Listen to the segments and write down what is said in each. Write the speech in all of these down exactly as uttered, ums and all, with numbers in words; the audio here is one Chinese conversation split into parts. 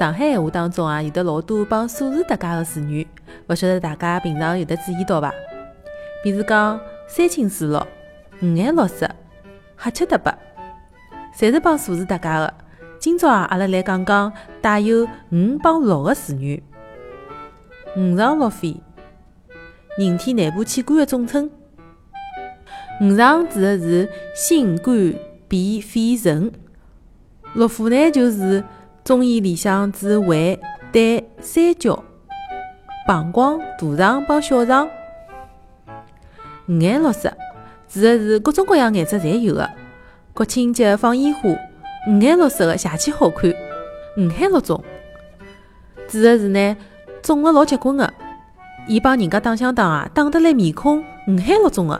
上海闲话当中啊，有得老多帮数字搭界个词语，勿晓得大家平常有得注意到伐？比如讲三清四绿、五颜六色、黑七搭八，侪是帮数字搭界个。今朝啊，阿拉来讲讲带有五帮六个词语：五常六非，人体内部器官个总称。五常指的是心、肝、脾、肺、肾。六腑呢，就是中医里向指胃、胆、三焦、膀胱、大肠帮小肠。五颜六色指的是各种各样颜色侪有的。国庆节放烟花，五颜六色的邪气好看，五彩六种，指的是呢种了老结棍的，伊帮人家打相打啊，打得来面孔五彩六种的。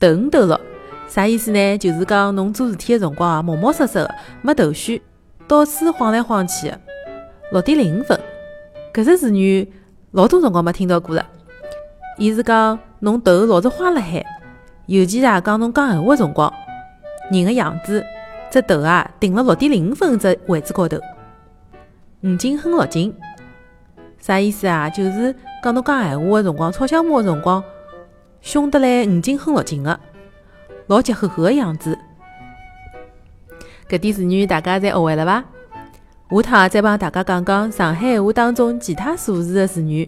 头五头六啥意思呢？就是讲侬做事体的辰光啊，毛毛瑟瑟的，没头绪，到处晃来晃去的。六点零五分，搿只词语老多辰光没听到过了。伊是讲侬头老是花辣海，尤其是讲侬讲闲话的辰光，人的样子，只头啊顶了六点零五分只位置高头。五斤哼六斤，啥意思啊？就是讲侬讲闲话的辰光，吵相骂的辰光，凶得来五斤哼六斤的。老结呵呵的样子，搿点词语大家侪学会了伐？下趟再帮大家讲讲上海闲话当中其他数字的词语。